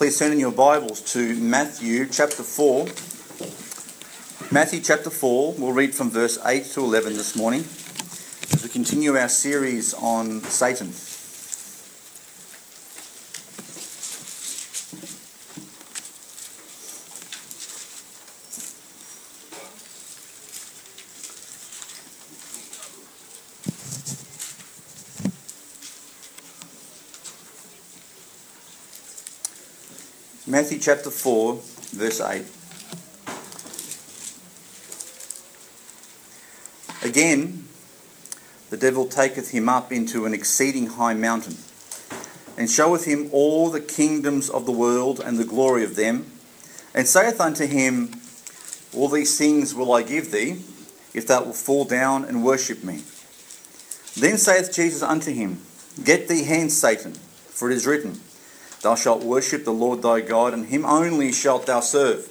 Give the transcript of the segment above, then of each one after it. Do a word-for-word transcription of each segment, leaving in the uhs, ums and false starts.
Please turn in your Bibles to Matthew chapter four. Matthew chapter four, we'll read from verse eight to eleven this morning as we continue our series on Satan. Matthew chapter four, verse eight. Again, the devil taketh him up into an exceeding high mountain, and showeth him all the kingdoms of the world and the glory of them, and saith unto him, all these things will I give thee, if thou wilt fall down and worship me. Then saith Jesus unto him, Get thee hence, Satan, for it is written, Thou shalt worship the Lord thy God, and him only shalt thou serve.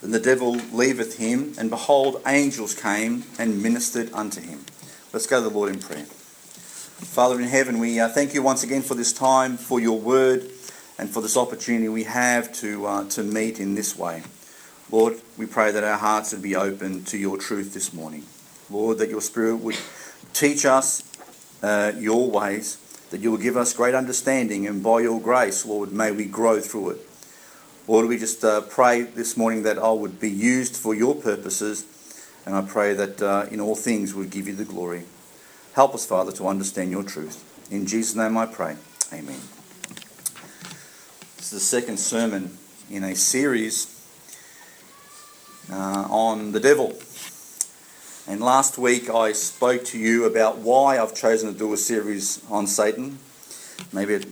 Then the devil leaveth him, and behold, angels came and ministered unto him. Let's go to the Lord in prayer. Father in heaven, we uh, thank you once again for this time, for your word, and for this opportunity we have to, uh, to meet in this way. Lord, we pray that our hearts would be open to your truth this morning. Lord, that your Spirit would teach us uh, your ways, that you will give us great understanding, and by your grace, Lord, may we grow through it. Lord, we just uh, pray this morning that I would be used for your purposes, and I pray that uh, in all things we'll give you the glory. Help us, Father, to understand your truth. In Jesus' name I pray. Amen. This is the second sermon in a series uh, on the devil. And last week I spoke to you about why I've chosen to do a series on Satan. Maybe, it,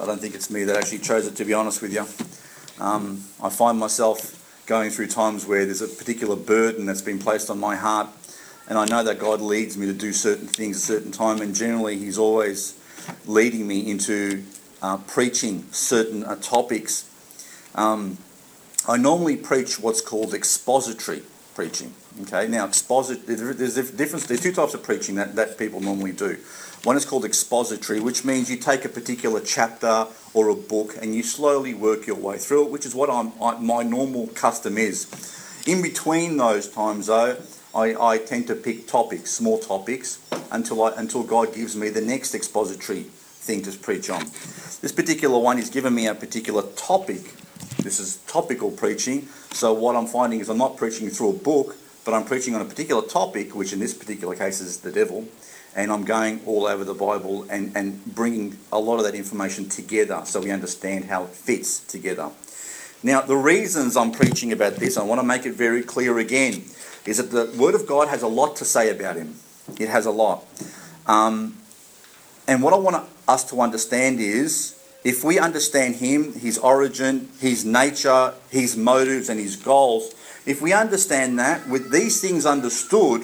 I don't think it's me that actually chose it, to be honest with you. Um, I find myself going through times where there's a particular burden that's been placed on my heart, and I know that God leads me to do certain things at a certain time, and generally He's always leading me into uh, preaching certain uh, topics. Um, I normally preach what's called expository preaching. Okay, now expository, there's a difference, there's two types of preaching that, that people normally do. One is called expository, which means you take a particular chapter or a book and you slowly work your way through it, which is what I'm, I, my normal custom is. In between those times, though, I, I tend to pick topics, small topics, until I, until God gives me the next expository thing to preach on. This particular one is giving me a particular topic. This is topical preaching. So what I'm finding is I'm not preaching through a book, but I'm preaching on a particular topic, which in this particular case is the devil, and I'm going all over the Bible and, and bringing a lot of that information together so we understand how it fits together. Now, the reasons I'm preaching about this, I want to make it very clear again, is that the Word of God has a lot to say about him. It has a lot. Um, and what I want us to understand is, if we understand him, his origin, his nature, his motives and his goals, if we understand that, with these things understood,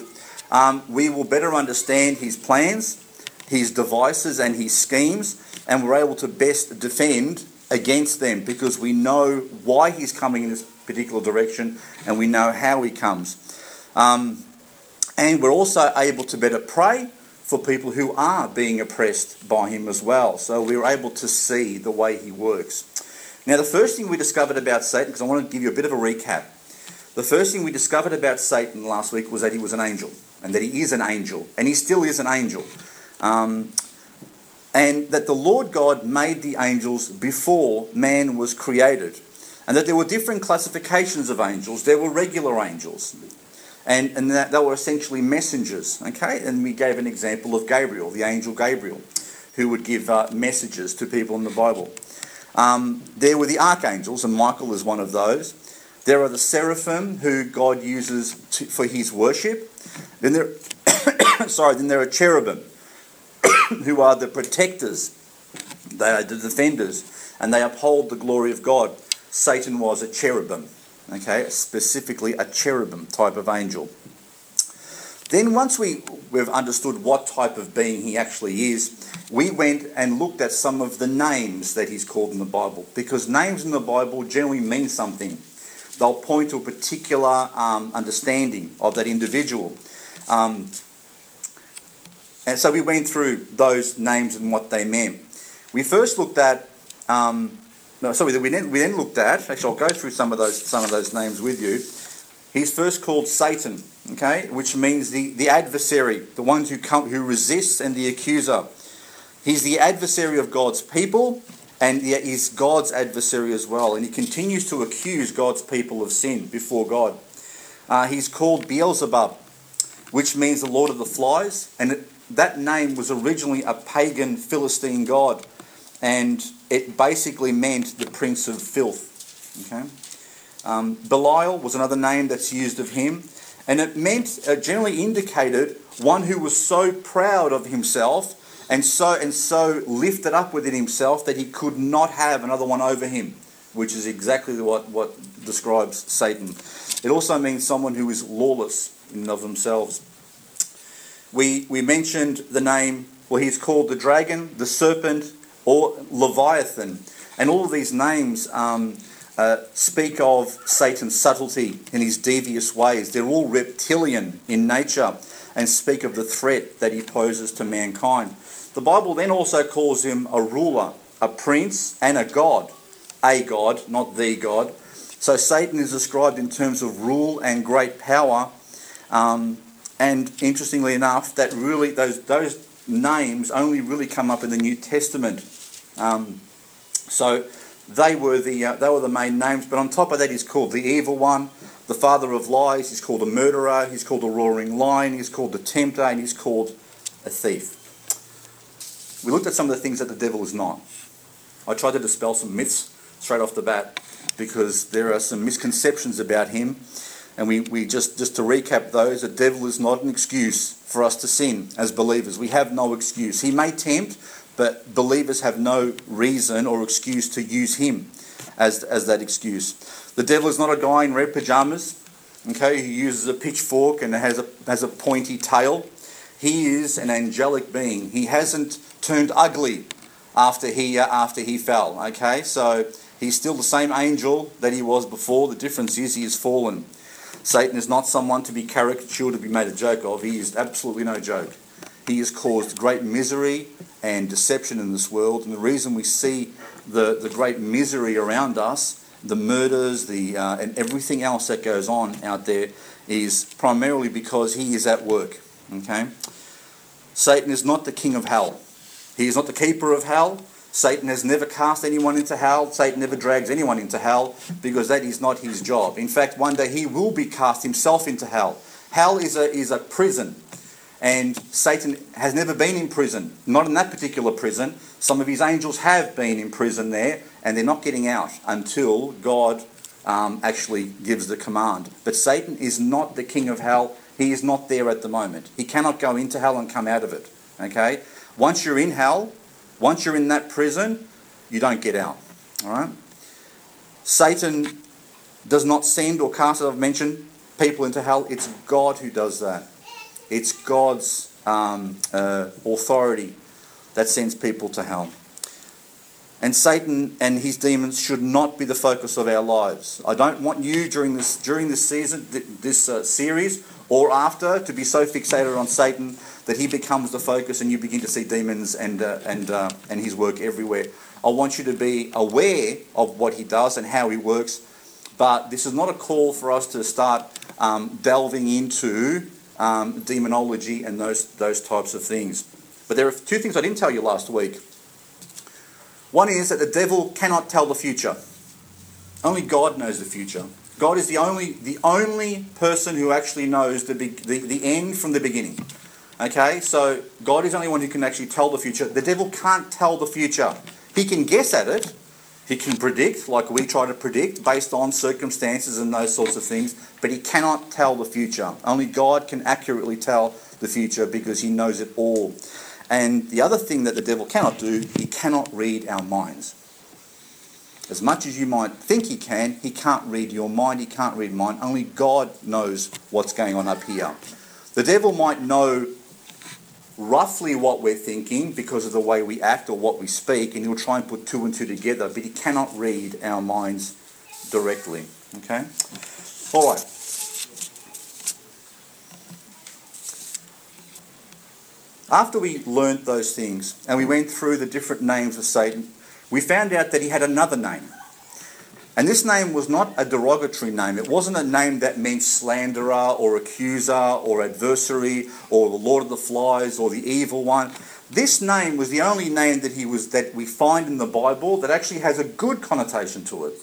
um, we will better understand his plans, his devices and his schemes, and we're able to best defend against them because we know why he's coming in this particular direction and we know how he comes. Um, and we're also able to better pray for people who are being oppressed by him as well. So we're able to see the way he works. Now, the first thing we discovered about Satan, because I want to give you a bit of a recap. The first thing we discovered about Satan last week was that he was an angel, and that he is an angel, and he still is an angel. Um, and that the Lord God made the angels before man was created, and that there were different classifications of angels. There were regular angels. And, and that they were essentially messengers, okay? And we gave an example of Gabriel, the angel Gabriel, who would give uh, messages to people in the Bible. Um, there were the archangels, and Michael is one of those. There are the seraphim, who God uses to, for his worship. Then there, sorry, then there are cherubim, who are the protectors. They are the defenders, and they uphold the glory of God. Satan was a cherubim. Okay, specifically a cherubim type of angel. Then once we, we've understood what type of being he actually is, we went and looked at some of the names that he's called in the Bible, because names in the Bible generally mean something. They'll point to a particular um, understanding of that individual. Um, and so we went through those names and what they meant. We first looked at um, no, sorry, that we then we then looked at. Actually, I'll go through some of those some of those names with you. He's first called Satan, okay, which means the, the adversary, the one who come, who resists, and the accuser. He's the adversary of God's people, and he's God's adversary as well. And he continues to accuse God's people of sin before God. Uh, he's called Beelzebub, which means the Lord of the Flies. And that name was originally a pagan Philistine god. And it basically meant the Prince of Filth. Okay, um, Belial was another name that's used of him. And it meant, uh, generally indicated, one who was so proud of himself And so and so lifted up within himself that he could not have another one over him, which is exactly what, what describes Satan. It also means someone who is lawless in and of themselves. We we mentioned the name, well, he's called the dragon, the serpent, or Leviathan. And all of these names um, uh, speak of Satan's subtlety and his devious ways. They're all reptilian in nature and speak of the threat that he poses to mankind. The Bible then also calls him a ruler, a prince, and a god. A god, not the god. So Satan is described in terms of rule and great power. Um, and interestingly enough, that really those those names only really come up in the New Testament. Um, so they were the uh, they were the main names. But on top of that, he's called the evil one, the father of lies. He's called a murderer. He's called a roaring lion. He's called the tempter, and he's called a thief. We looked at some of the things that the devil is not. I tried to dispel some myths straight off the bat because there are some misconceptions about him. And we, we just, just to recap those, the devil is not an excuse for us to sin as believers. We have no excuse. He may tempt, but believers have no reason or excuse to use him as, as that excuse. The devil is not a guy in red pajamas, okay, who uses a pitchfork and has a has a pointy tail. He is an angelic being. He hasn't turned ugly after he uh, after he fell. Okay, so he's still the same angel that he was before. The difference is he is fallen. Satan is not someone to be caricatured, to be made a joke of. He is absolutely no joke. He has caused great misery and deception in this world. And the reason we see the, the great misery around us, the murders, the uh, and everything else that goes on out there, is primarily because he is at work. Okay, Satan is not the king of hell. He is not the keeper of hell. Satan has never cast anyone into hell. Satan never drags anyone into hell because that is not his job. In fact, one day he will be cast himself into hell. Hell is a is a prison, and Satan has never been in prison. Not in that particular prison. Some of his angels have been in prison there, and they're not getting out until God um, actually gives the command. But Satan is not the king of hell. He is not there at the moment. He cannot go into hell and come out of it. Okay? Once you're in hell, once you're in that prison, you don't get out. All right? Satan does not send or cast, as I've mentioned, people into hell. It's God who does that. It's God's um, uh, authority that sends people to hell. And Satan and his demons should not be the focus of our lives. I don't want you during this during this season, th- this uh, series, or after, to be so fixated on Satan that he becomes the focus and you begin to see demons and uh, and uh, and his work everywhere. I want you to be aware of what he does and how he works, but this is not a call for us to start um, delving into um, demonology and those those types of things. But there are two things I didn't tell you last week. One is that the devil cannot tell the future. Only God knows the future. God is the only the only person who actually knows the, be, the the end from the beginning. Okay, so God is the only one who can actually tell the future. The devil can't tell the future. He can guess at it. He can predict, like we try to predict, based on circumstances and those sorts of things. But he cannot tell the future. Only God can accurately tell the future because he knows it all. And the other thing that the devil cannot do, he cannot read our minds. As much as you might think he can, he can't read your mind, he can't read mine. Only God knows what's going on up here. The devil might know roughly what we're thinking because of the way we act or what we speak, and he'll try and put two and two together, but he cannot read our minds directly. Okay? All right. After we learnt those things, and we went through the different names of Satan, we found out that he had another name. And this name was not a derogatory name. It wasn't a name that meant slanderer or accuser or adversary or the Lord of the Flies or the evil one. This name was the only name that he was that we find in the Bible that actually has a good connotation to it.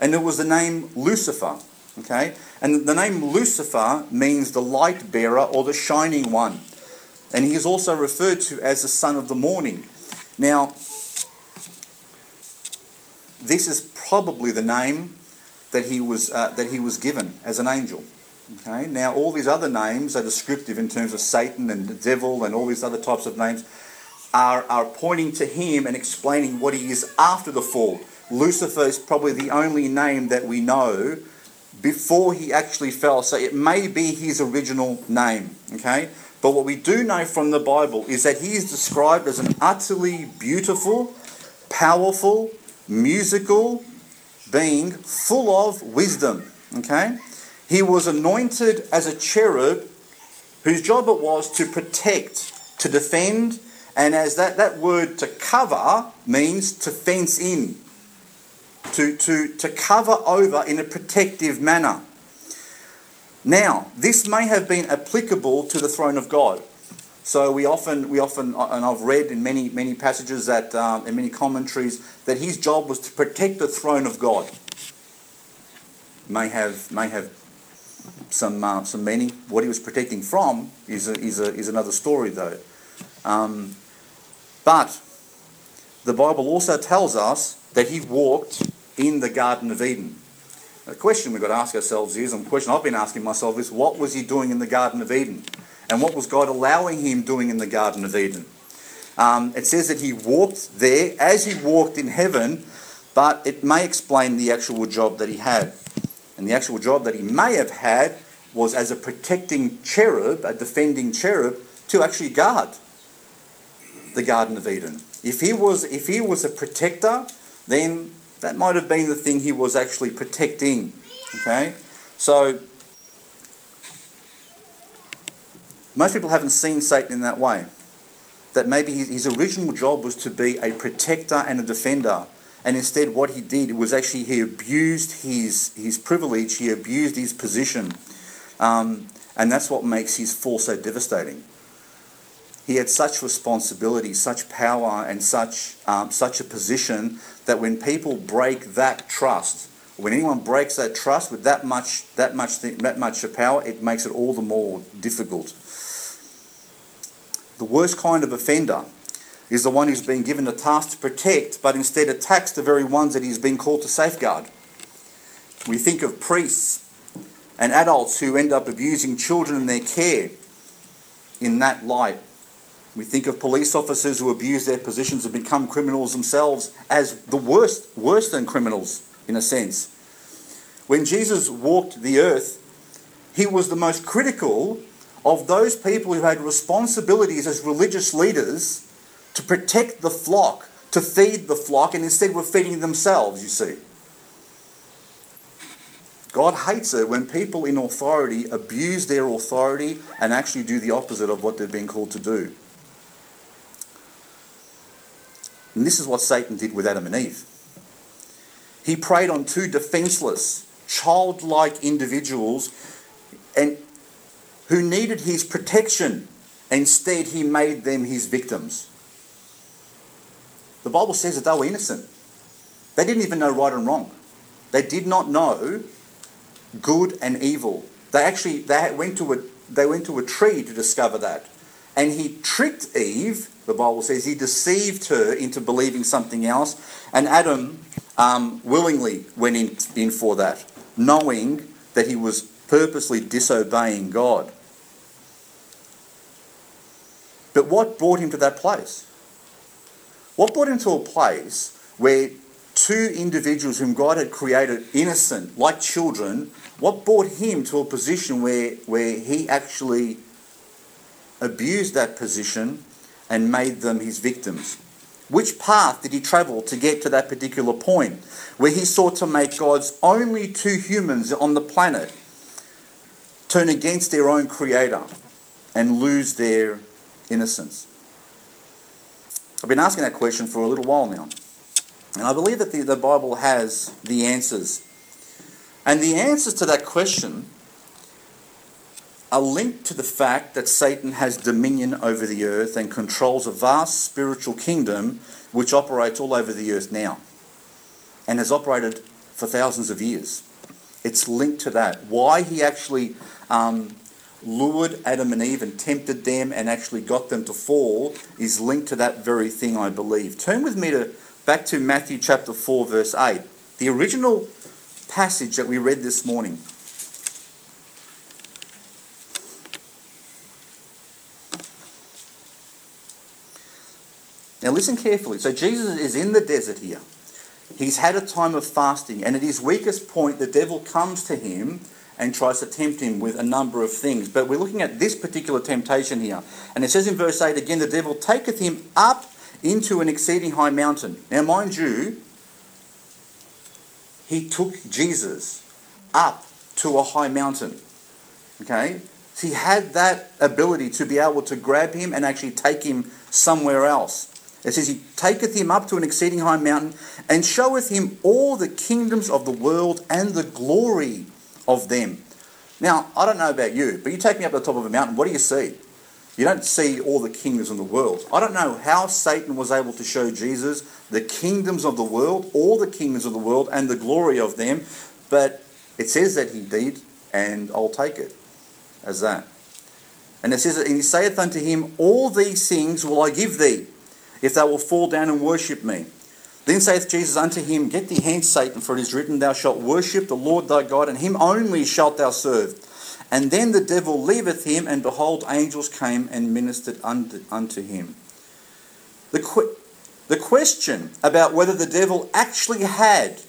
And it was the name Lucifer. Okay? And the name Lucifer means the light bearer or the shining one. And he is also referred to as the son of the morning. Now, this is probably the name that he was uh, that he was given as an angel. Okay. Now, all these other names are descriptive in terms of Satan and the devil and all these other types of names are, are pointing to him and explaining what he is after the fall. Lucifer is probably the only name that we know before he actually fell. So it may be his original name. Okay. But what we do know from the Bible is that he is described as an utterly beautiful, powerful, musical being full of wisdom. Okay? He was anointed as a cherub whose job it was to protect, to defend, and as that, that word to cover means to fence in, to, to, to cover over in a protective manner. Now, this may have been applicable to the throne of God. So we often, we often, and I've read in many, many passages that, um, in many commentaries, that his job was to protect the throne of God. May have, may have some, uh, some meaning. What he was protecting from is, a, is, a, is another story, though. Um, but the Bible also tells us that he walked in the Garden of Eden. The question we've got to ask ourselves is, and the question I've been asking myself is, what was he doing in the Garden of Eden? And what was God allowing him doing in the Garden of Eden? Um, it says that he walked there as he walked in heaven, but it may explain the actual job that he had. And the actual job that he may have had was as a protecting cherub, a defending cherub, to actually guard the Garden of Eden. If he was, if he was a protector, then that might have been the thing he was actually protecting. Okay? So, most people haven't seen Satan in that way. That maybe his, his original job was to be a protector and a defender. And instead what he did was actually he abused his, his privilege, he abused his position. Um, and that's what makes his fall so devastating. He had such responsibility, such power, and such um, such a position that when people break that trust, when anyone breaks that trust with that much that much th- that much of power, it makes it all the more difficult. The worst kind of offender is the one who's been given a task to protect, but instead attacks the very ones that he's been called to safeguard. We think of priests and adults who end up abusing children in their care in that light. We think of police officers who abuse their positions and become criminals themselves as the worst, worse than criminals, in a sense. When Jesus walked the earth, he was the most critical of those people who had responsibilities as religious leaders to protect the flock, to feed the flock, and instead were feeding themselves, you see. God hates it when people in authority abuse their authority and actually do the opposite of what they've been called to do. And this is what Satan did with Adam and Eve. He preyed on two defenseless, childlike individuals and who needed his protection. Instead, he made them his victims. The Bible says that they were innocent. They didn't even know right and wrong. They did not know good and evil. They actually they went to a, they went to a tree to discover that. And he tricked Eve, the Bible says, he deceived her into believing something else. And Adam um, willingly went in, in for that, knowing that he was purposely disobeying God. But what brought him to that place? What brought him to a place where two individuals whom God had created innocent, like children, what brought him to a position where, where he actually abused that position and made them his victims? Which path did he travel to get to that particular point where he sought to make God's only two humans on the planet turn against their own creator and lose their innocence? I've been asking that question for a little while now. And I believe that the, the Bible has the answers. And the answers to that question are linked to the fact that Satan has dominion over the earth and controls a vast spiritual kingdom which operates all over the earth now and has operated for thousands of years. It's linked to that. Why he actually um, lured Adam and Eve and tempted them and actually got them to fall is linked to that very thing, I believe. Turn with me to back to Matthew chapter four, verse eight. The original passage that we read this morning. Now listen carefully. So Jesus is in the desert here. He's had a time of fasting, and at his weakest point, the devil comes to him and tries to tempt him with a number of things. But we're looking at this particular temptation here. And it says in verse eight again, the devil taketh him up into an exceeding high mountain. Now mind you, he took Jesus up to a high mountain. Okay? So he had that ability to be able to grab him and actually take him somewhere else. It says, he taketh him up to an exceeding high mountain, and showeth him all the kingdoms of the world and the glory of them. Now, I don't know about you, but you take me up to the top of a mountain, what do you see? You don't see all the kingdoms of the world. I don't know how Satan was able to show Jesus the kingdoms of the world, all the kingdoms of the world, and the glory of them, but it says that he did, and I'll take it as that. And it says, and he saith unto him, all these things will I give thee, if thou wilt fall down and worship me. Then saith Jesus unto him, get thee hence, Satan, for it is written, thou shalt worship the Lord thy God, and him only shalt thou serve. And then the devil leaveth him, and behold, angels came and ministered unto him. The, qu- the question about whether the devil actually had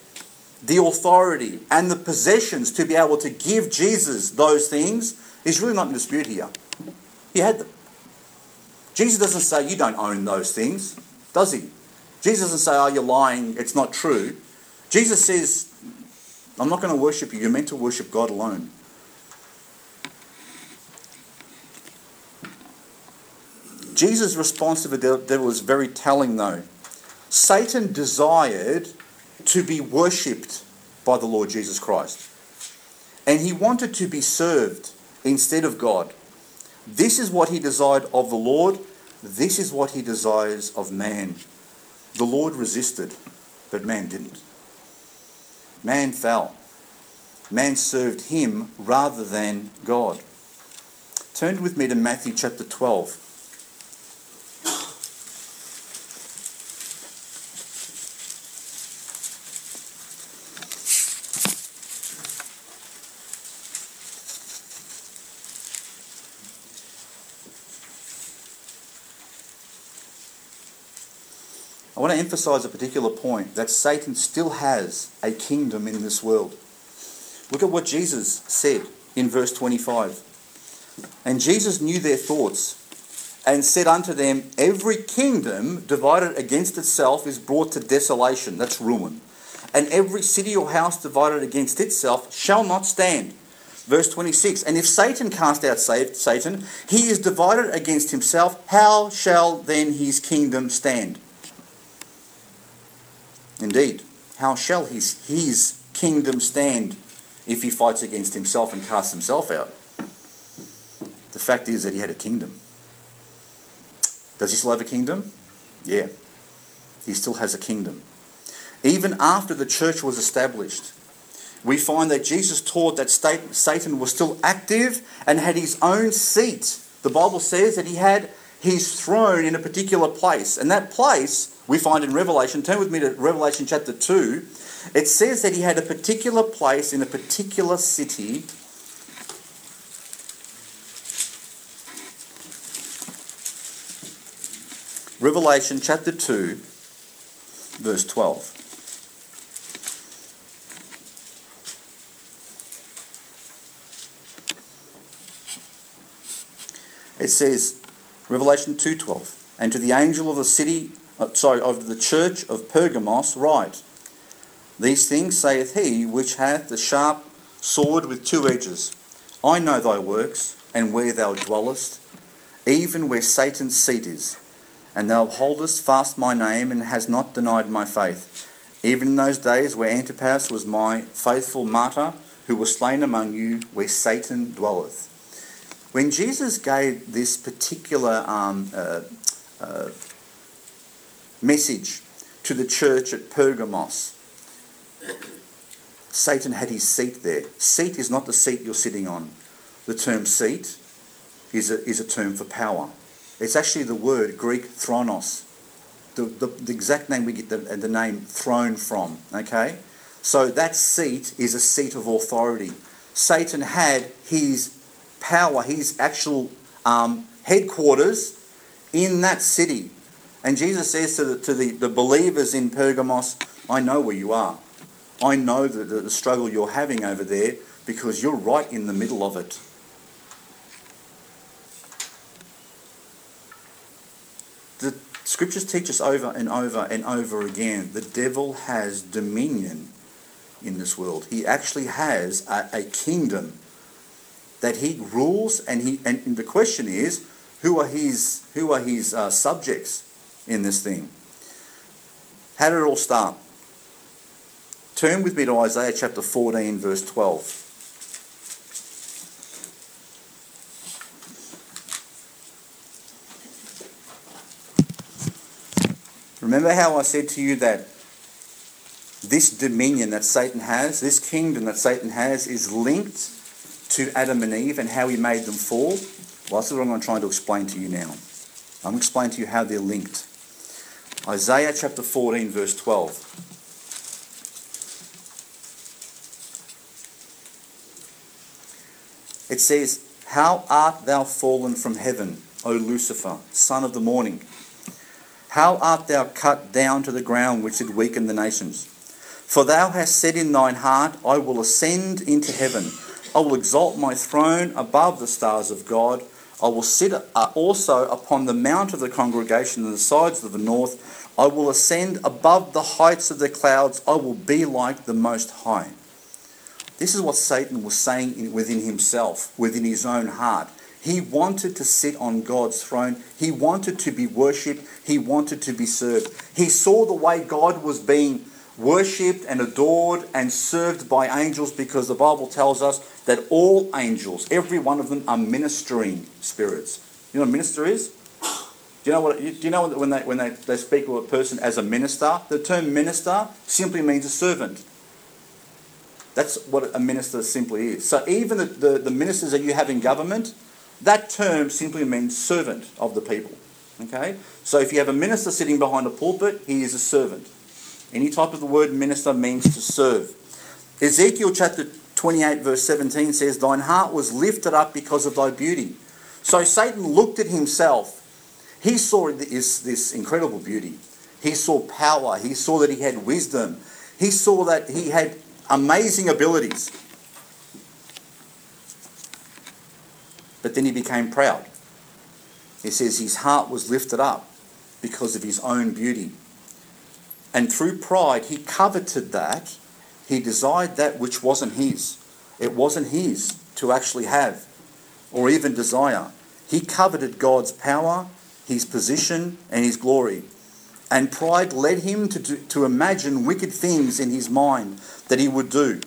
the authority and the possessions to be able to give Jesus those things is really not in dispute here. He had them. Jesus doesn't say, you don't own those things, does he? Jesus doesn't say, oh, you're lying, it's not true. Jesus says, I'm not going to worship you, you're meant to worship God alone. Jesus' response to the devil is very telling though. Satan desired to be worshipped by the Lord Jesus Christ. And he wanted to be served instead of God. This is what he desired of the Lord. This is what he desires of man. The Lord resisted, but man didn't. Man fell. Man served him rather than God. Turn with me to Matthew chapter twelve. I want to emphasize a particular point, that Satan still has a kingdom in this world. Look at what Jesus said in verse twenty-five. And Jesus knew their thoughts, and said unto them, every kingdom divided against itself is brought to desolation, that's ruin. And every city or house divided against itself shall not stand. Verse twenty-six, and if Satan cast out Satan, he is divided against himself, how shall then his kingdom stand? Indeed, how shall his, his kingdom stand if he fights against himself and casts himself out? The fact is that he had a kingdom. Does he still have a kingdom? Yeah, he still has a kingdom. Even after the church was established, we find that Jesus taught that Satan was still active and had his own seat. The Bible says that he had his throne in a particular place, and that place we find in Revelation. Turn with me to Revelation chapter two. It says that he had a particular place in a particular city. Revelation chapter two, verse twelve. It says, Revelation two twelve, and to the angel of the city... sorry, of the church of Pergamos, write, these things saith he which hath the sharp sword with two edges. I know thy works, and where thou dwellest, even where Satan's seat is, and thou holdest fast my name, and hast not denied my faith. Even in those days where Antipas was my faithful martyr, who was slain among you, where Satan dwelleth. When Jesus gave this particular um, uh, uh, message to the church at Pergamos, Satan had his seat there. Seat is not the seat you're sitting on. The term seat is a, is a term for power. It's actually the word, Greek thronos, the, the, the exact name we get the, the name throne from, okay? So that seat is a seat of authority. Satan had his power, his actual um, headquarters in that city. And Jesus says to, the, to the, the believers in Pergamos, I know where you are. I know the, the, the struggle you're having over there because you're right in the middle of it. The scriptures teach us over and over and over again, the devil has dominion in this world. He actually has a, a kingdom that he rules, and he and the question is, who are his who are his uh, subjects in this thing? How did it all start? Turn with me to Isaiah chapter fourteen, verse twelve. Remember how I said to you that this dominion that Satan has, this kingdom that Satan has, is linked to Adam and Eve and how he made them fall? Well, that's what I'm going to try to explain to you now. I'm going to explain to you how they're linked. Isaiah chapter fourteen, verse twelve. It says, How art thou fallen from heaven, O Lucifer, son of the morning? How art thou cut down to the ground, which did weaken the nations? For thou hast said in thine heart, I will ascend into heaven. I will exalt my throne above the stars of God. I will sit also upon the mount of the congregation on the sides of the north. I will ascend above the heights of the clouds. I will be like the Most High. This is what Satan was saying within himself, within his own heart. He wanted to sit on God's throne. He wanted to be worshipped. He wanted to be served. He saw the way God was being worshipped and adored and served by angels, because the Bible tells us that all angels, every one of them, are ministering spirits. You know what a minister is? Do you know what? Do you know when they when they, they speak of a person as a minister? The term minister simply means a servant. That's what a minister simply is. So even the, the, the ministers that you have in government, that term simply means servant of the people. Okay? So if you have a minister sitting behind a pulpit, he is a servant. Any type of the word minister means to serve. Ezekiel chapter twenty-eight verse seventeen says, Thine heart was lifted up because of thy beauty. So Satan looked at himself. He saw this, this incredible beauty. He saw power. He saw that he had wisdom. He saw that he had amazing abilities. But then he became proud. It says his heart was lifted up because of his own beauty. And through pride, he coveted that. He desired that which wasn't his. It wasn't his to actually have or even desire. He coveted God's power, his position, and his glory. And pride led him to, do, to imagine wicked things in his mind that he would do.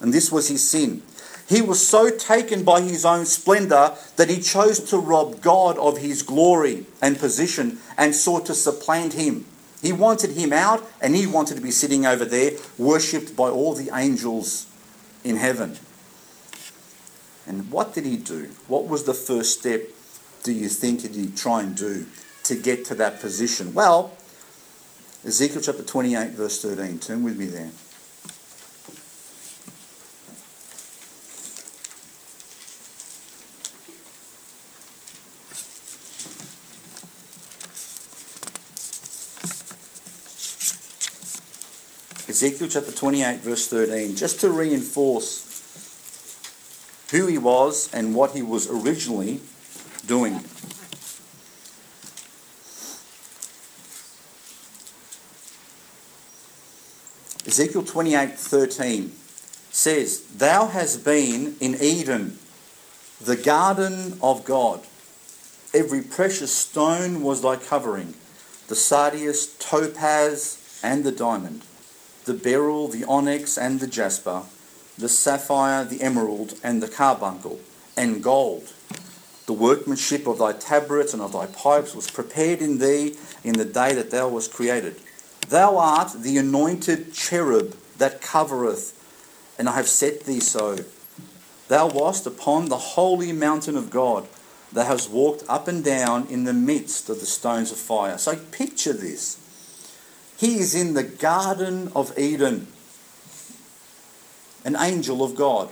And this was his sin. He was so taken by his own splendor that he chose to rob God of his glory and position and sought to supplant him. He wanted him out, and he wanted to be sitting over there, worshipped by all the angels in heaven. And what did he do? What was the first step, do you think, did he try and do to get to that position? Well, Ezekiel chapter twenty-eight, verse thirteen. Turn with me there. Ezekiel chapter twenty-eight, verse thirteen, just to reinforce who he was and what he was originally doing. Ezekiel twenty-eight, thirteen says, Thou hast been in Eden, the garden of God. Every precious stone was thy covering, the sardius, topaz, and the diamond. the beryl, the onyx, and the jasper, the sapphire, the emerald, and the carbuncle, and gold. The workmanship of thy tabrets and of thy pipes was prepared in thee in the day that thou wast created. Thou art the anointed cherub that covereth, and I have set thee so. Thou wast upon the holy mountain of God. Thou hast walked up and down in the midst of the stones of fire. So picture this. He is in the Garden of Eden, an angel of God.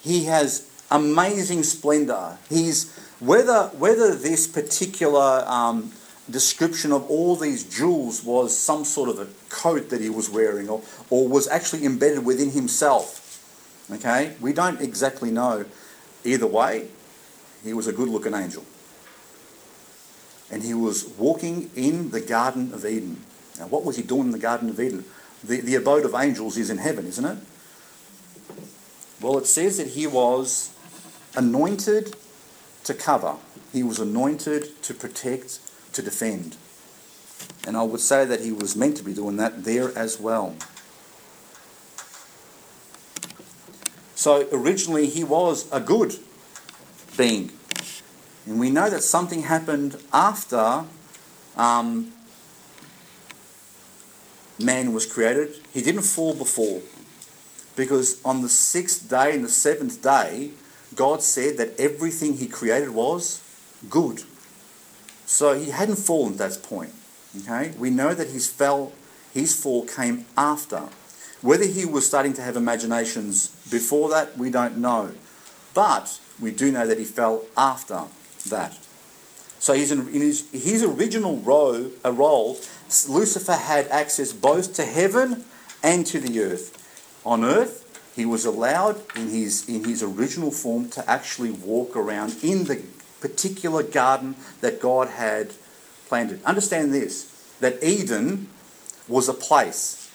He has amazing splendor. He's whether whether this particular um, description of all these jewels was some sort of a coat that he was wearing, or or was actually embedded within himself. Okay, we don't exactly know. Either way, he was a good-looking angel, and he was walking in the Garden of Eden. Now, what was he doing in the Garden of Eden? The the abode of angels is in heaven, isn't it? Well, it says that he was anointed to cover. He was anointed to protect, to defend. And I would say that he was meant to be doing that there as well. So originally he was a good being. And we know that something happened after um, man was created. He didn't fall before. Because on the sixth day and the seventh day, God said that everything he created was good. So he hadn't fallen at that point. Okay? We know that his fell, his fall came after. Whether he was starting to have imaginations before that, we don't know. But we do know that he fell after that. So he's in, in his, his original role, a role, Lucifer had access both to heaven and to the earth. On earth, he was allowed in his in his original form to actually walk around in the particular garden that God had planted. Understand this, that Eden was a place.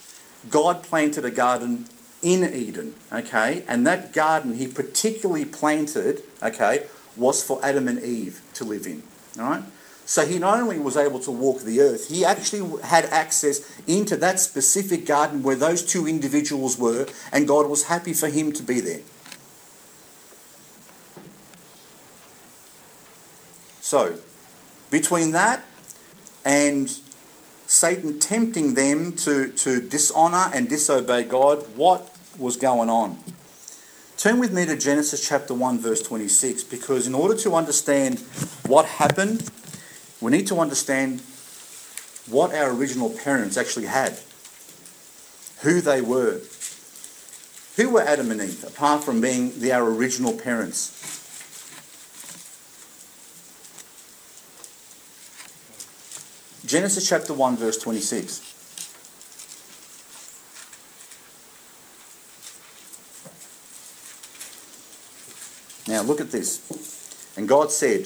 God planted a garden in Eden, okay? And that garden he particularly planted, okay, was for Adam and Eve to live in, all right? So he not only was able to walk the earth, he actually had access into that specific garden where those two individuals were, and God was happy for him to be there. So, between that and Satan tempting them to, to dishonor and disobey God, what was going on? Turn with me to Genesis chapter one, verse twenty-six, because in order to understand what happened, we need to understand what our original parents actually had, who they were. Who were Adam and Eve, apart from being the, our original parents? Genesis chapter one, verse twenty-six. Now look at this. And God said,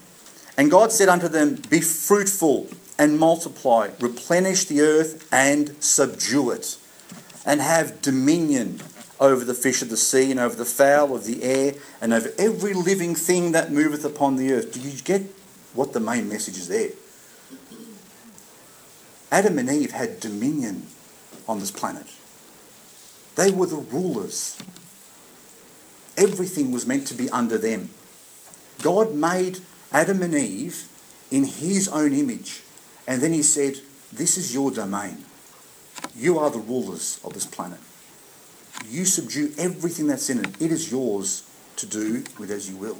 And God said unto them, "Be fruitful and multiply, replenish the earth and subdue it, and have dominion over the fish of the sea, and over the fowl of the air, and over every living thing that moveth upon the earth." Do you get what the main message is there? Adam and Eve had dominion on this planet. They were the rulers. Everything was meant to be under them. God made Adam and Eve in his own image. And then he said, "This is your domain. You are the rulers of this planet. You subdue everything that's in it. It is yours to do with as you will."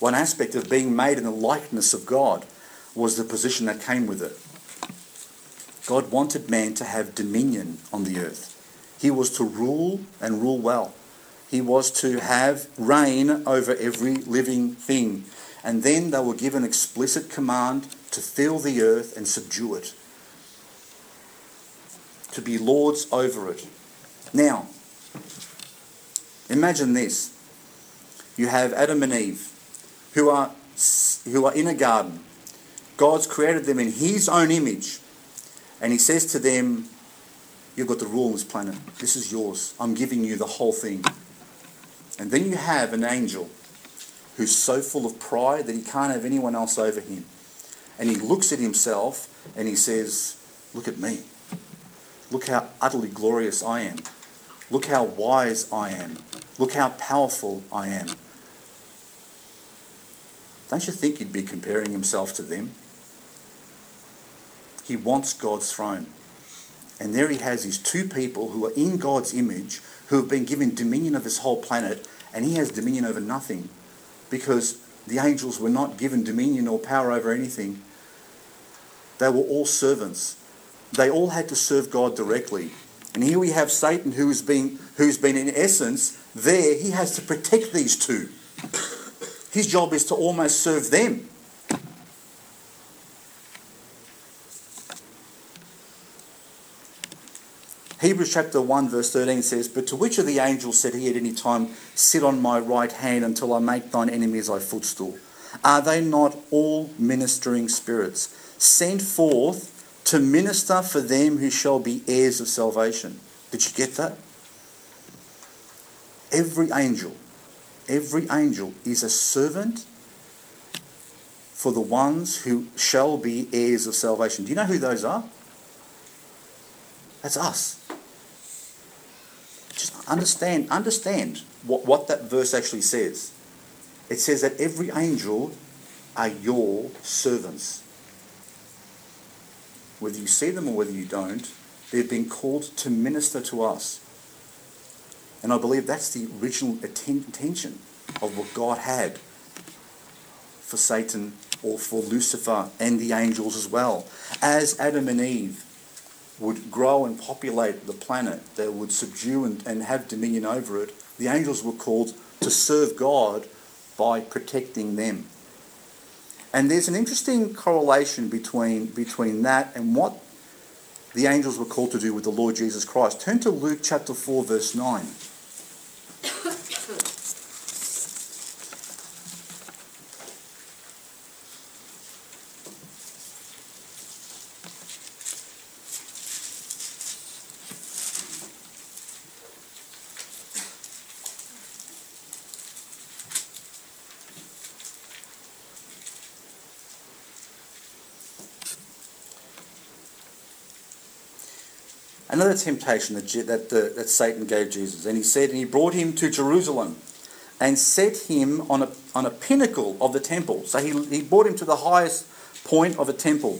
One aspect of being made in the likeness of God was the position that came with it. God wanted man to have dominion on the earth. He was to rule, and rule well. He was to have reign over every living thing. And then they were given explicit command to fill the earth and subdue it. to be lords over it. Now, imagine this. You have Adam and Eve, who are who are in a garden. God's created them in his own image. And he says to them, you've got the rule on this planet. This is yours. I'm giving you the whole thing. And then you have an angel who's so full of pride that he can't have anyone else over him. And he looks at himself and he says, look at me. Look how utterly glorious I am. Look how wise I am. Look how powerful I am. Don't you think he'd be comparing himself to them? He wants God's throne. And there he has his two people who are in God's image, who have been given dominion of this whole planet, and he has dominion over nothing, because the angels were not given dominion or power over anything. They were all servants. They all had to serve God directly. And here we have Satan, who has been, who's been in essence there. He has to protect these two. His job is to almost serve them. Hebrews chapter one verse thirteen says, but to which of the angels said he at any time, sit on my right hand until I make thine enemies thy footstool? Are they not all ministering spirits, sent forth to minister for them who shall be heirs of salvation? Did you get that? Every angel, every angel is a servant for the ones who shall be heirs of salvation. Do you know who those are? That's us. Just understand, understand what, what that verse actually says. It says that every angel are your servants. Whether you see them or whether you don't, they've been called to minister to us. And I believe that's the original intention of what God had for Satan, or for Lucifer and the angels as well. As Adam and Eve would grow and populate the planet, they would subdue and, and have dominion over it, the angels were called to serve God by protecting them. And there's an interesting correlation between, between that and what the angels were called to do with the Lord Jesus Christ. Turn to Luke chapter four, verse nine. Another temptation that, that, uh, that Satan gave Jesus. And he said, and he brought him to Jerusalem and set him on a, on a pinnacle of the temple. So he, he brought him to the highest point of a temple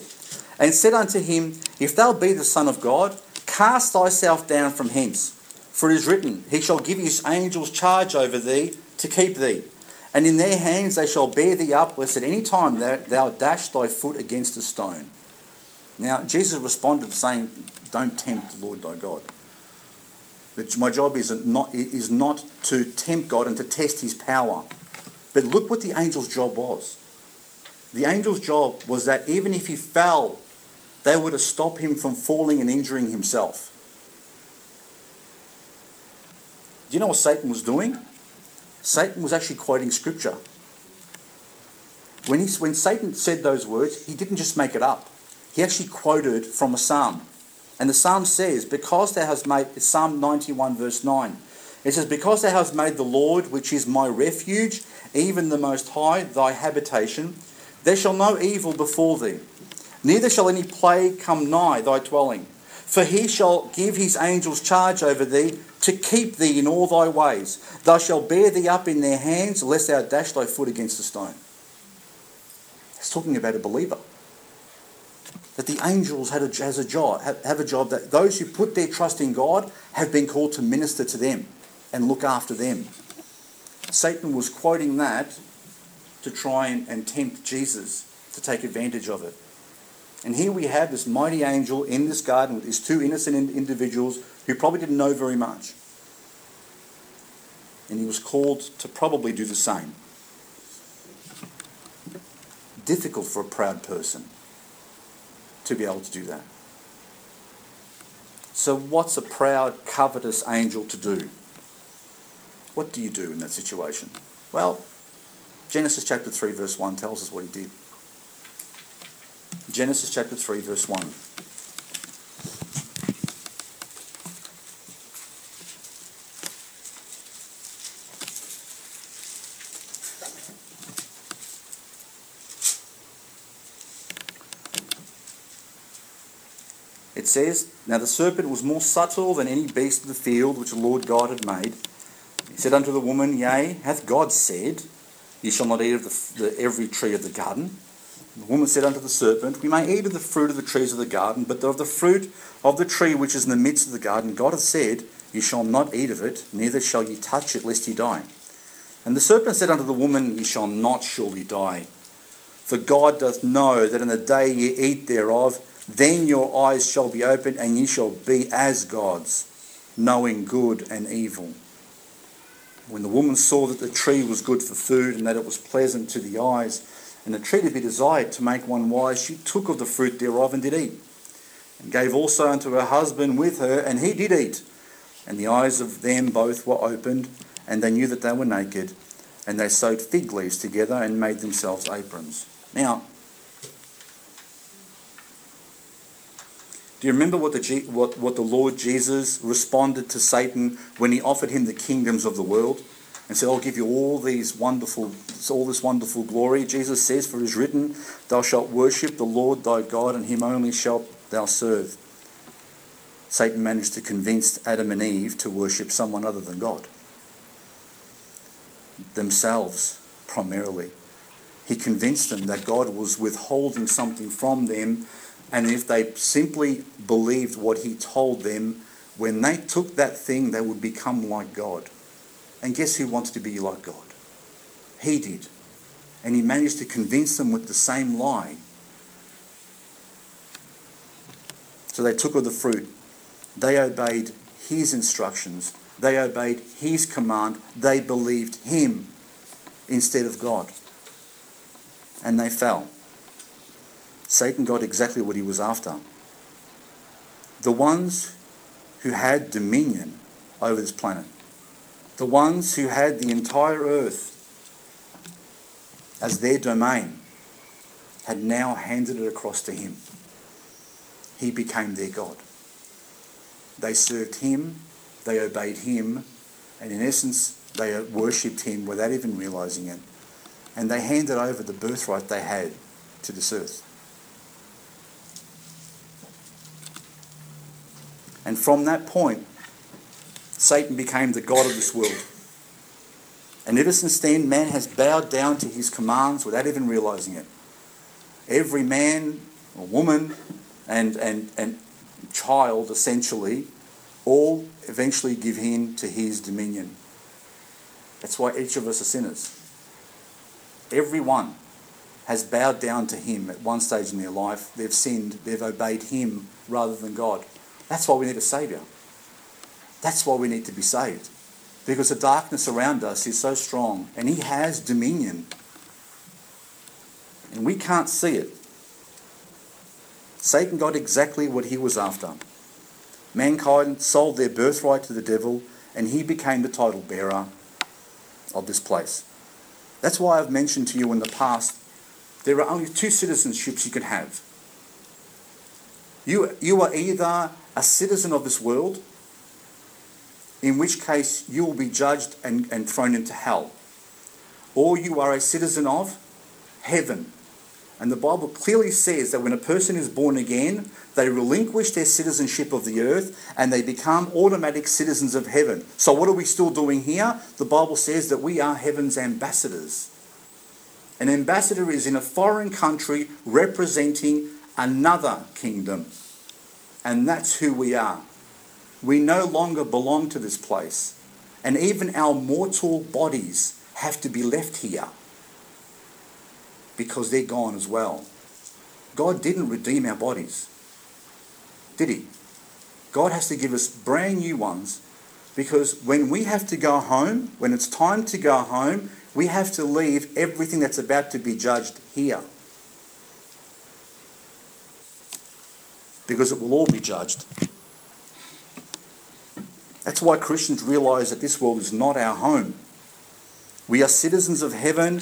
and said unto him, if thou be the Son of God, cast thyself down from hence. For it is written, he shall give his angels charge over thee to keep thee. And in their hands they shall bear thee up, lest at any time thou, thou dash thy foot against a stone. Now, Jesus responded saying, don't tempt the Lord thy God. My job is not, is not to tempt God and to test his power. But look what the angel's job was. The angel's job was that even if he fell, they were to stop him from falling and injuring himself. Do you know what Satan was doing? Satan was actually quoting scripture. When, he, when Satan said those words, he didn't just make it up. He actually quoted from a psalm. And the psalm says, because thou hast made, Psalm ninety-one verse nine, it says, because thou hast made the Lord, which is my refuge, even the Most High, thy habitation, there shall no evil befall thee, neither shall any plague come nigh thy dwelling. For he shall give his angels charge over thee, to keep thee in all thy ways. Thou shalt bear thee up in their hands, lest thou dash thy foot against a stone. It's talking about a believer. That the angels had a, has a job, have a job that those who put their trust in God have been called to minister to them and look after them. Satan was quoting that to try and, and tempt Jesus to take advantage of it. And here we have this mighty angel in this garden with these two innocent individuals who probably didn't know very much. And he was called to probably do the same. Difficult for a proud person to be able to do that. So what's a proud, covetous angel to do? What do you do in that situation? Well, Genesis chapter three verse one tells us what he did. Genesis chapter three verse one. It says, "Now the serpent was more subtle than any beast of the field which the Lord God had made. He said unto the woman, Yea, hath God said, Ye shall not eat of the, the, every tree of the garden? And the woman said unto the serpent, We may eat of the fruit of the trees of the garden, but of the fruit of the tree which is in the midst of the garden, God hath said, Ye shall not eat of it, neither shall ye touch it, lest ye die. And the serpent said unto the woman, Ye shall not surely die. For God doth know that in the day ye eat thereof, then your eyes shall be opened, and ye shall be as gods, knowing good and evil. When the woman saw that the tree was good for food, and that it was pleasant to the eyes, and a tree to be desired to make one wise, she took of the fruit thereof, and did eat, and gave also unto her husband with her, and he did eat. And the eyes of them both were opened, and they knew that they were naked, and they sewed fig leaves together, and made themselves aprons." Now, do you remember what the, G- what, what the Lord Jesus responded to Satan when he offered him the kingdoms of the world and said, I'll give you all these wonderful, all this wonderful glory? Jesus says, For it is written, Thou shalt worship the Lord thy God, and him only shalt thou serve. Satan managed to convince Adam and Eve to worship someone other than God. Themselves, primarily. He convinced them that God was withholding something from them, and if they simply believed what he told them, when they took that thing, they would become like God. And guess who wants to be like God? He did. And he managed to convince them with the same lie. So they took of the fruit. They obeyed his instructions. They obeyed his command. They believed him instead of God. And they fell. Satan got exactly what he was after. The ones who had dominion over this planet. The ones who had the entire earth as their domain had now handed it across to him. He became their God. They served him, they obeyed him, and in essence they worshipped him without even realizing it. And they handed over the birthright they had to this earth. And from that point, Satan became the god of this world. And ever since then, man has bowed down to his commands without even realizing it. Every man or woman and, and, and child, essentially, all eventually give in to his dominion. That's why each of us are sinners. Everyone has bowed down to him at one stage in their life. They've sinned, they've obeyed him rather than God. That's why we need a saviour. That's why we need to be saved. Because the darkness around us is so strong, and he has dominion. And we can't see it. Satan got exactly what he was after. Mankind sold their birthright to the devil, and he became the title bearer of this place. That's why I've mentioned to you in the past, there are only two citizenships you can have. You, you are either a citizen of this world, in which case you will be judged and, and thrown into hell. Or you are a citizen of heaven. And the Bible clearly says that when a person is born again, they relinquish their citizenship of the earth and they become automatic citizens of heaven. So what are we still doing here? The Bible says that we are heaven's ambassadors. An ambassador is in a foreign country representing another kingdom. And that's who we are. We no longer belong to this place. And even our mortal bodies have to be left here because they're gone as well. God didn't redeem our bodies, did he? God has to give us brand new ones, because when we have to go home, when it's time to go home, we have to leave everything that's about to be judged here. Because it will all be judged. That's why Christians realize that this world is not our home. We are citizens of heaven,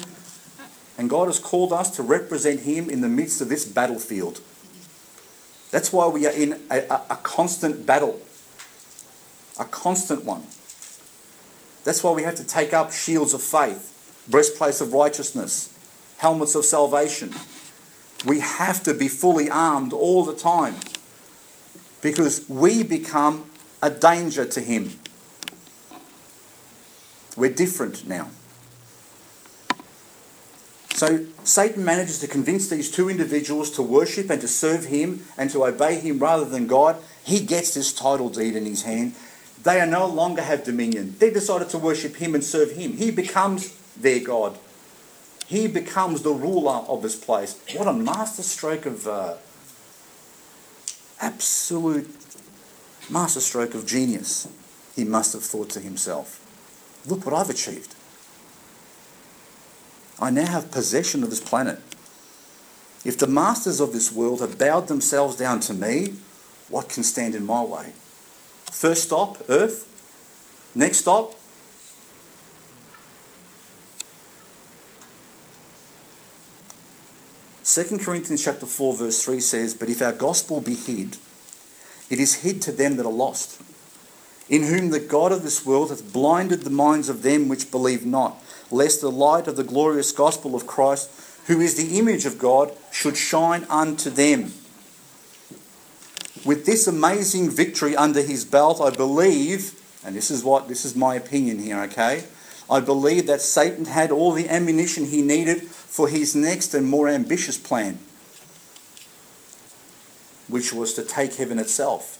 and God has called us to represent Him in the midst of this battlefield. That's why we are in a, a, a constant battle, a constant one. That's why we have to take up shields of faith, breastplates of righteousness, helmets of salvation. We have to be fully armed all the time, because we become a danger to Him. We're different now. So Satan manages to convince these two individuals to worship and to serve him and to obey him rather than God. He gets this title deed in his hand. They are no longer have dominion. They decided to worship him and serve him. He becomes their God. He becomes the ruler of this place. What a masterstroke of uh, absolute masterstroke of genius, he must have thought to himself. Look what I've achieved. I now have possession of this planet. If the masters of this world have bowed themselves down to me, what can stand in my way? First stop, Earth. Next stop, Second Corinthians chapter four verse three says, "But if our gospel be hid, it is hid to them that are lost, in whom the God of this world hath blinded the minds of them which believe not, lest the light of the glorious gospel of Christ, who is the image of God, should shine unto them." With this amazing victory under his belt, I believe, and this is what this is my opinion here, okay? I believe that Satan had all the ammunition he needed for his next and more ambitious plan, which was to take heaven itself,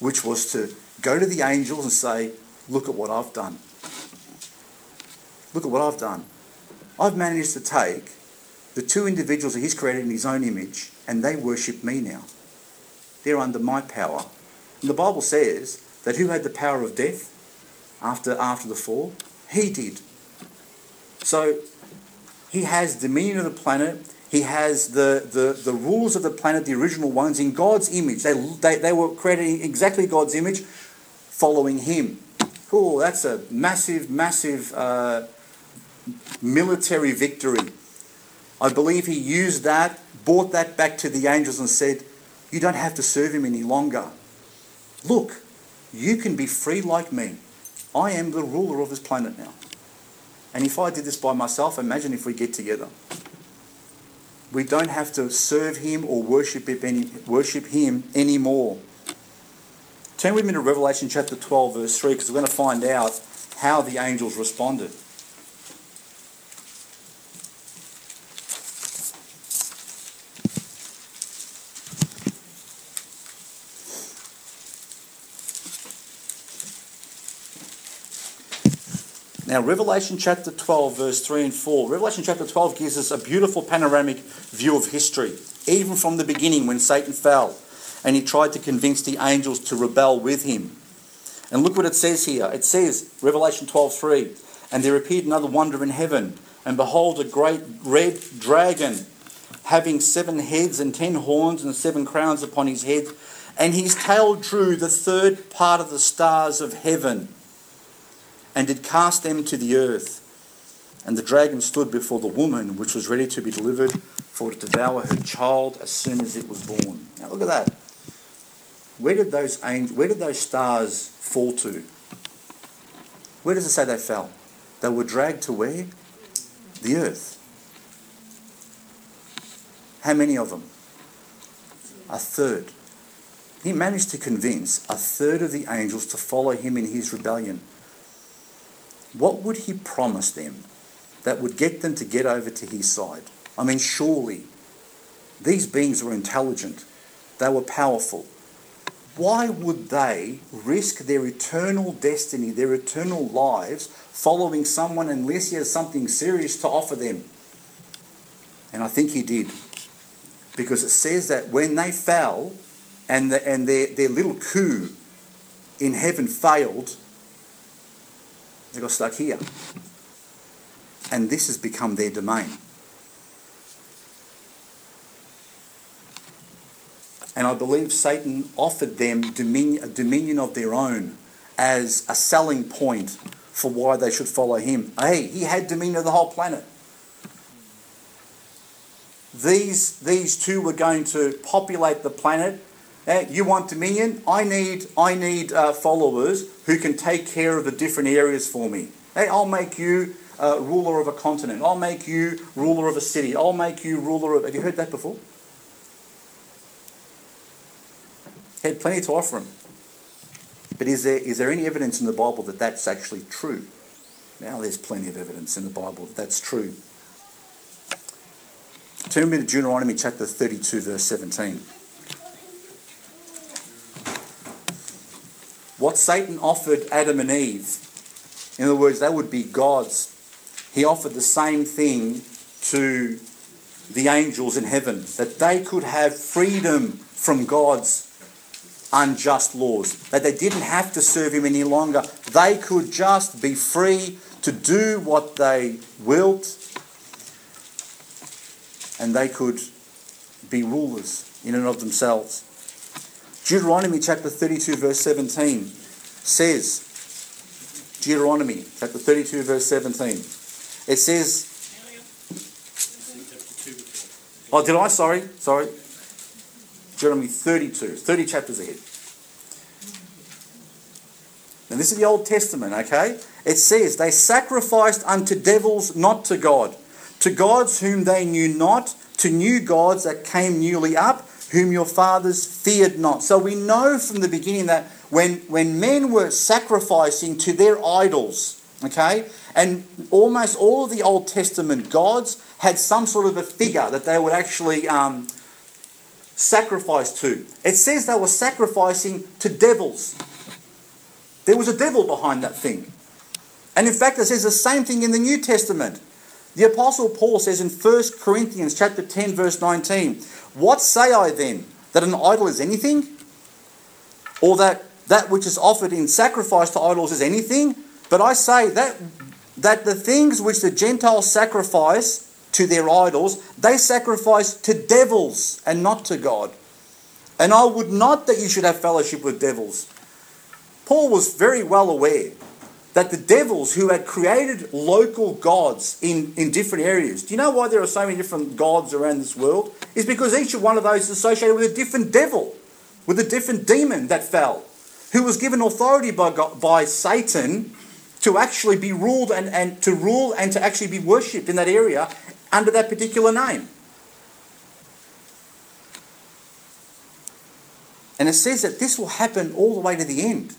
which was to go to the angels and say, "Look at what I've done. Look at what I've done. I've managed to take the two individuals that he's created in his own image, and they worship me now. They're under my power." And the Bible says that who had the power of death after, after the fall? He did. So he has dominion of the planet. He has the, the, the rules of the planet, the original ones, in God's image. They, they, they were created in exactly God's image, following him. Cool, that's a massive, massive... Uh, military victory. I believe he used that, brought that back to the angels and said, "You don't have to serve him any longer. Look, you can be free like me. I am the ruler of this planet now. And if I did this by myself, imagine if we get together. We don't have to serve him or worship him, any, worship him anymore." Turn with me to Revelation chapter twelve verse three, because we're going to find out how the angels responded. Now, Revelation chapter twelve, verse three and four. Revelation chapter twelve gives us a beautiful panoramic view of history, even from the beginning when Satan fell and he tried to convince the angels to rebel with him. And look what it says here. It says, Revelation twelve, three, "And there appeared another wonder in heaven, and behold, a great red dragon, having seven heads and ten horns and seven crowns upon his head, and his tail drew the third part of the stars of heaven, and did cast them to the earth. And the dragon stood before the woman, which was ready to be delivered, for to devour her child as soon as it was born." Now look at that. Where did those angels, where did those stars fall to? Where does it say they fell? They were dragged to where? The earth. How many of them? A third. He managed to convince a third of the angels to follow him in his rebellion. What would he promise them that would get them to get over to his side? I mean, surely these beings were intelligent. They were powerful. Why would they risk their eternal destiny, their eternal lives, following someone unless he has something serious to offer them? And I think he did. Because it says that when they fell and, the, and their, their little coup in heaven failed, they got stuck here. And this has become their domain. And I believe Satan offered them dominion, a dominion of their own, as a selling point for why they should follow him. Hey, he had dominion of the whole planet. These, these two were going to populate the planet. Hey, you want dominion? I need, I need uh, followers who can take care of the different areas for me. Hey, I'll make you uh, ruler of a continent. I'll make you ruler of a city. I'll make you ruler of... Have you heard that before? He had plenty to offer him. But is there is there any evidence in the Bible that that's actually true? Now there's plenty of evidence in the Bible that that's true. Turn me to Deuteronomy chapter thirty-two, verse seventeen. What Satan offered Adam and Eve, in other words, they would be gods. He offered the same thing to the angels in heaven, that they could have freedom from God's unjust laws, that they didn't have to serve him any longer. They could just be free to do what they willed, and they could be rulers in and of themselves. Deuteronomy chapter thirty-two verse seventeen says, Deuteronomy chapter thirty-two verse seventeen, it says, oh did I, sorry, sorry, Deuteronomy thirty-two, thirty chapters ahead. And this is the Old Testament, okay? It says, they sacrificed unto devils, not to God, to gods whom they knew not, to new gods that came newly up, whom your fathers feared not. So we know from the beginning that when, when men were sacrificing to their idols, okay, and almost all of the Old Testament gods had some sort of a figure that they would actually... Um, sacrifice to. It says they were sacrificing to devils. There was a devil behind that thing. And in fact, it says the same thing in the New Testament. The Apostle Paul says in First Corinthians chapter ten, verse nineteen, what say I then? That an idol is anything? Or that that which is offered in sacrifice to idols is anything? But I say that that the things which the Gentiles sacrifice to their idols, they sacrifice to devils and not to God. And I would not that you should have fellowship with devils. Paul was very well aware that the devils who had created local gods in, in different areas, do you know why there are so many different gods around this world? It's because each one of those is associated with a different devil, with a different demon that fell, who was given authority by, God, by Satan to actually be ruled and, and to rule and to actually be worshipped in that area under that particular name. And it says that this will happen all the way to the end.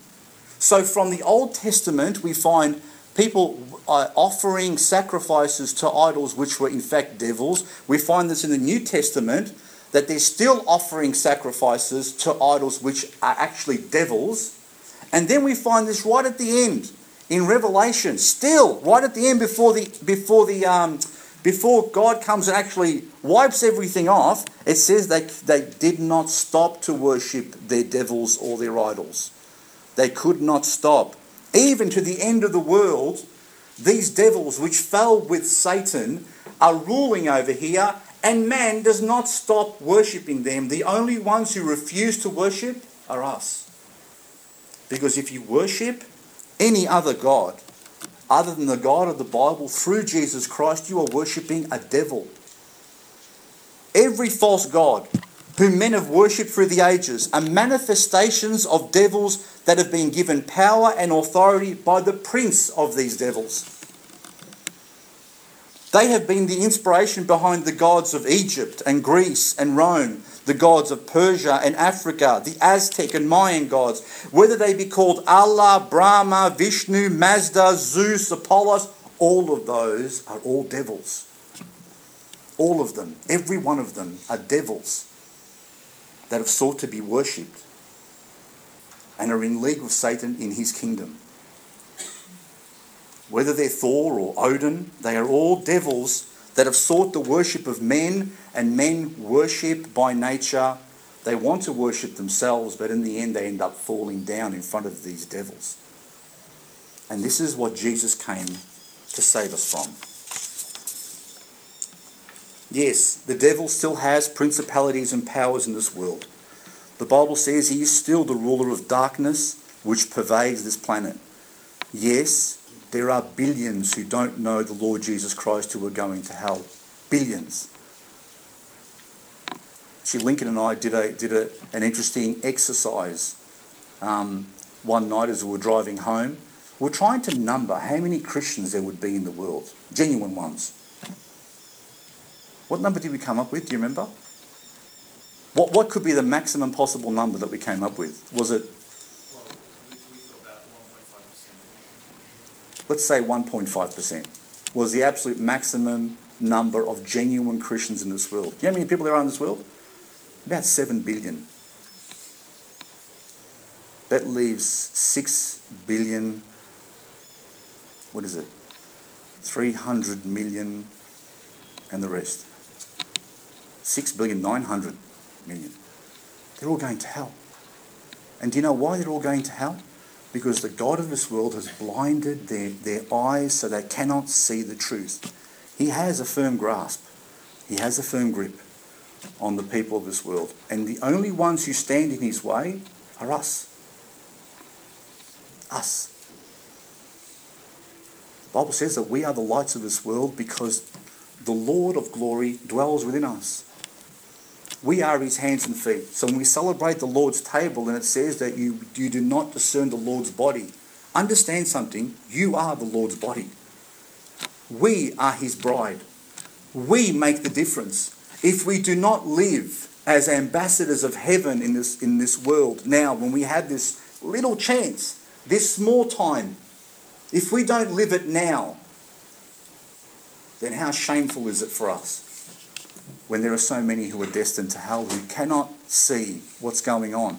So from the Old Testament, we find people offering sacrifices to idols which were in fact devils. We find this in the New Testament, that they're still offering sacrifices to idols which are actually devils. And then we find this right at the end in Revelation, still right at the end before the before the... Um, Before God comes and actually wipes everything off, it says they, they did not stop to worship their devils or their idols. They could not stop. Even to the end of the world, these devils which fell with Satan are ruling over here, and man does not stop worshipping them. The only ones who refuse to worship are us. Because if you worship any other god other than the God of the Bible, through Jesus Christ, you are worshipping a devil. Every false god whom men have worshipped through the ages are manifestations of devils that have been given power and authority by the prince of these devils. They have been the inspiration behind the gods of Egypt and Greece and Rome, the gods of Persia and Africa, the Aztec and Mayan gods, whether they be called Allah, Brahma, Vishnu, Mazda, Zeus, Apollos, all of those are all devils. All of them, every one of them are devils that have sought to be worshipped and are in league with Satan in his kingdom. Whether they're Thor or Odin, they are all devils that have sought the worship of men, and men worship by nature. They want to worship themselves, but in the end they end up falling down in front of these devils. And this is what Jesus came to save us from. Yes, the devil still has principalities and powers in this world. The Bible says he is still the ruler of darkness, which pervades this planet. Yes, there are billions who don't know the Lord Jesus Christ who are going to hell. Billions. Actually, Lincoln and I did a did a, an interesting exercise um, one night as we were driving home. We were trying to number how many Christians there would be in the world, genuine ones. What number did we come up with? Do you remember? What what could be the maximum possible number that we came up with? Was it? Let's say one point five percent was the absolute maximum number of genuine Christians in this world. Do you know how many people there are in this world? About seven billion. That leaves six billion, what is it? three hundred million and the rest. six billion, nine hundred million. They're all going to hell. And do you know why they're all going to hell? Because the God of this world has blinded their, their eyes so they cannot see the truth. He has a firm grasp. He has a firm grip on the people of this world. And the only ones who stand in his way are us. Us. The Bible says that we are the lights of this world because the Lord of glory dwells within us. We are his hands and feet. So when we celebrate the Lord's table and it says that you, you do not discern the Lord's body, understand something, you are the Lord's body. We are his bride. We make the difference. If we do not live as ambassadors of heaven in this, in this world now, when we have this little chance, this small time, if we don't live it now, then how shameful is it for us? When there are so many who are destined to hell who cannot see what's going on.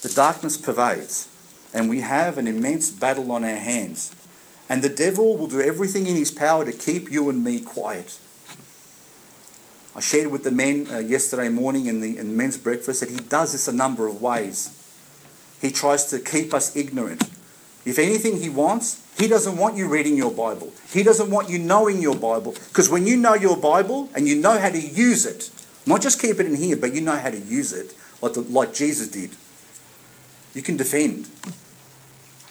The darkness pervades, and we have an immense battle on our hands. And the devil will do everything in his power to keep you and me quiet. I shared with the men uh, yesterday morning in the in men's breakfast that he does this a number of ways. He tries to keep us ignorant. If anything he wants, he doesn't want you reading your Bible. He doesn't want you knowing your Bible. Because when you know your Bible and you know how to use it, not just keep it in here, but you know how to use it, like, the, like Jesus did, you can defend.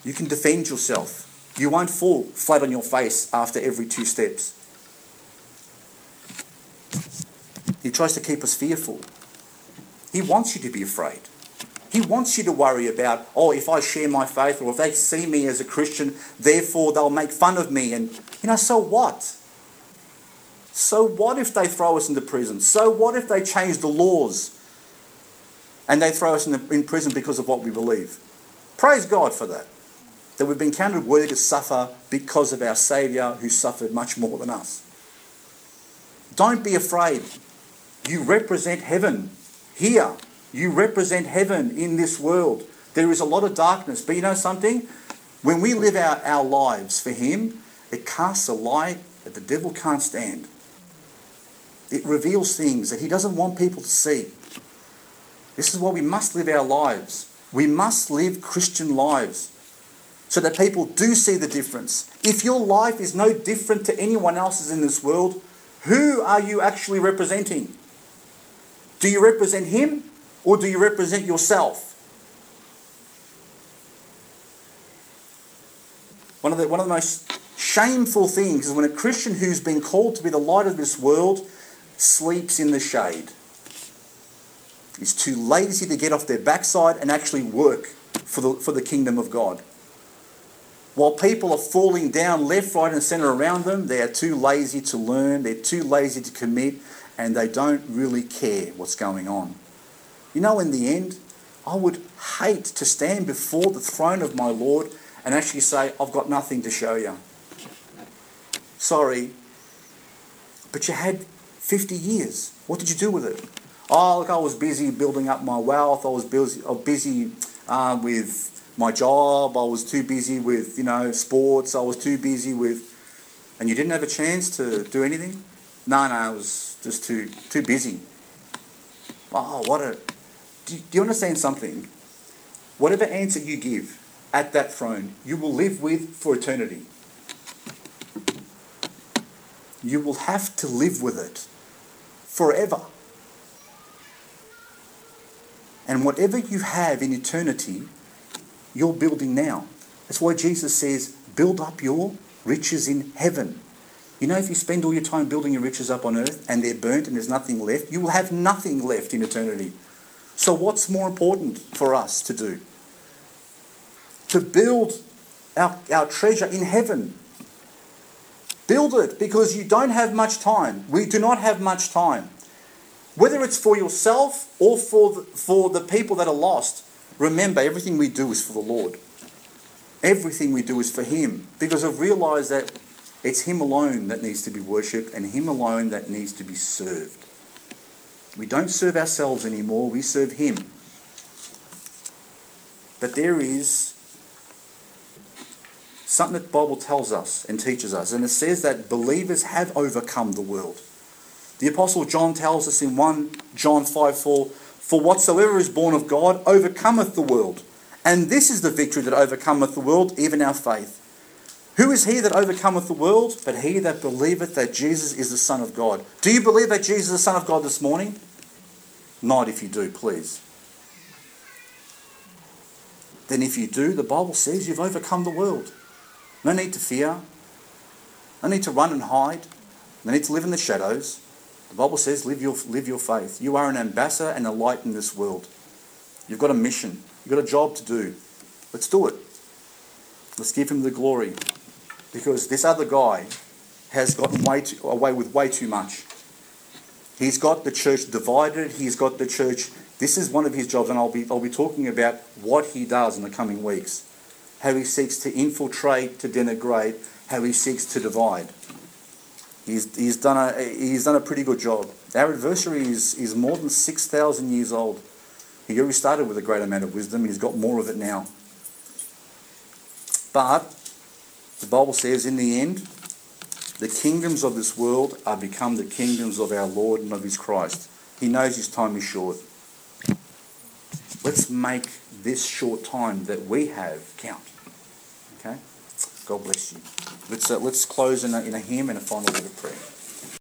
You can defend yourself. You won't fall flat on your face after every two steps. He tries to keep us fearful. He wants you to be afraid. He wants you to worry about, oh, if I share my faith or if they see me as a Christian, therefore they'll make fun of me. And, you know, so what? So what if they throw us into prison? So what if they change the laws and they throw us in, the, in prison because of what we believe? Praise God for that, that we've been counted worthy to suffer because of our Saviour who suffered much more than us. Don't be afraid. You represent heaven here. You represent heaven in this world. There is a lot of darkness. But you know something? When we live out our lives for him, it casts a light that the devil can't stand. It reveals things that he doesn't want people to see. This is why we must live our lives. We must live Christian lives so that people do see the difference. If your life is no different to anyone else's in this world, who are you actually representing? Do you represent him? Or do you represent yourself? One of the one of the most shameful things is when a Christian who's been called to be the light of this world sleeps in the shade. He's too lazy to get off their backside and actually work for the for the kingdom of God. While people are falling down left, right, and centre around them, they are too lazy to learn, they're too lazy to commit, and they don't really care what's going on. You know, in the end, I would hate to stand before the throne of my Lord and actually say, I've got nothing to show you. Sorry, but you had fifty years. What did you do with it? Oh, look, I was busy building up my wealth. I was busy, I was busy uh, with my job. I was too busy with, you know, sports. I was too busy with... And you didn't have a chance to do anything? No, no, I was just too too busy. Oh, what a... Do you understand something? Whatever answer you give at that throne, you will live with for eternity. You will have to live with it forever. And whatever you have in eternity, you're building now. That's why Jesus says, build up your riches in heaven. You know, if you spend all your time building your riches up on earth and they're burnt and there's nothing left, you will have nothing left in eternity. So what's more important for us to do? To build our, our treasure in heaven. Build it, because you don't have much time. We do not have much time. Whether it's for yourself or for the, for the people that are lost, remember, everything we do is for the Lord. Everything we do is for Him, because I've realised that it's Him alone that needs to be worshipped and Him alone that needs to be served. We don't serve ourselves anymore, we serve Him. But there is something that the Bible tells us and teaches us, and it says that believers have overcome the world. The Apostle John tells us in First John five four, for whatsoever is born of God overcometh the world. And this is the victory that overcometh the world, even our faith. Who is he that overcometh the world? But he that believeth that Jesus is the Son of God. Do you believe that Jesus is the Son of God this morning? Not if you do, please. Then if you do, the Bible says you've overcome the world. No need to fear. No need to run and hide. No need to live in the shadows. The Bible says live your, live your faith. You are an ambassador and a light in this world. You've got a mission. You've got a job to do. Let's do it. Let's give Him the glory. Because this other guy has gotten way too, away with way too much. He's got the church divided. He's got the church... This is one of his jobs, and I'll be, I'll be talking about what he does in the coming weeks. How he seeks to infiltrate, to denigrate, how he seeks to divide. He's, he's, done, a, he's done a pretty good job. Our adversary is, is more than six thousand years old. He already started with a great amount of wisdom, and he's got more of it now. But the Bible says, in the end, the kingdoms of this world are become the kingdoms of our Lord and of His Christ. He knows His time is short. Let's make this short time that we have count. Okay? God bless you. Let's uh, let's close in a, in a hymn and a final word of prayer.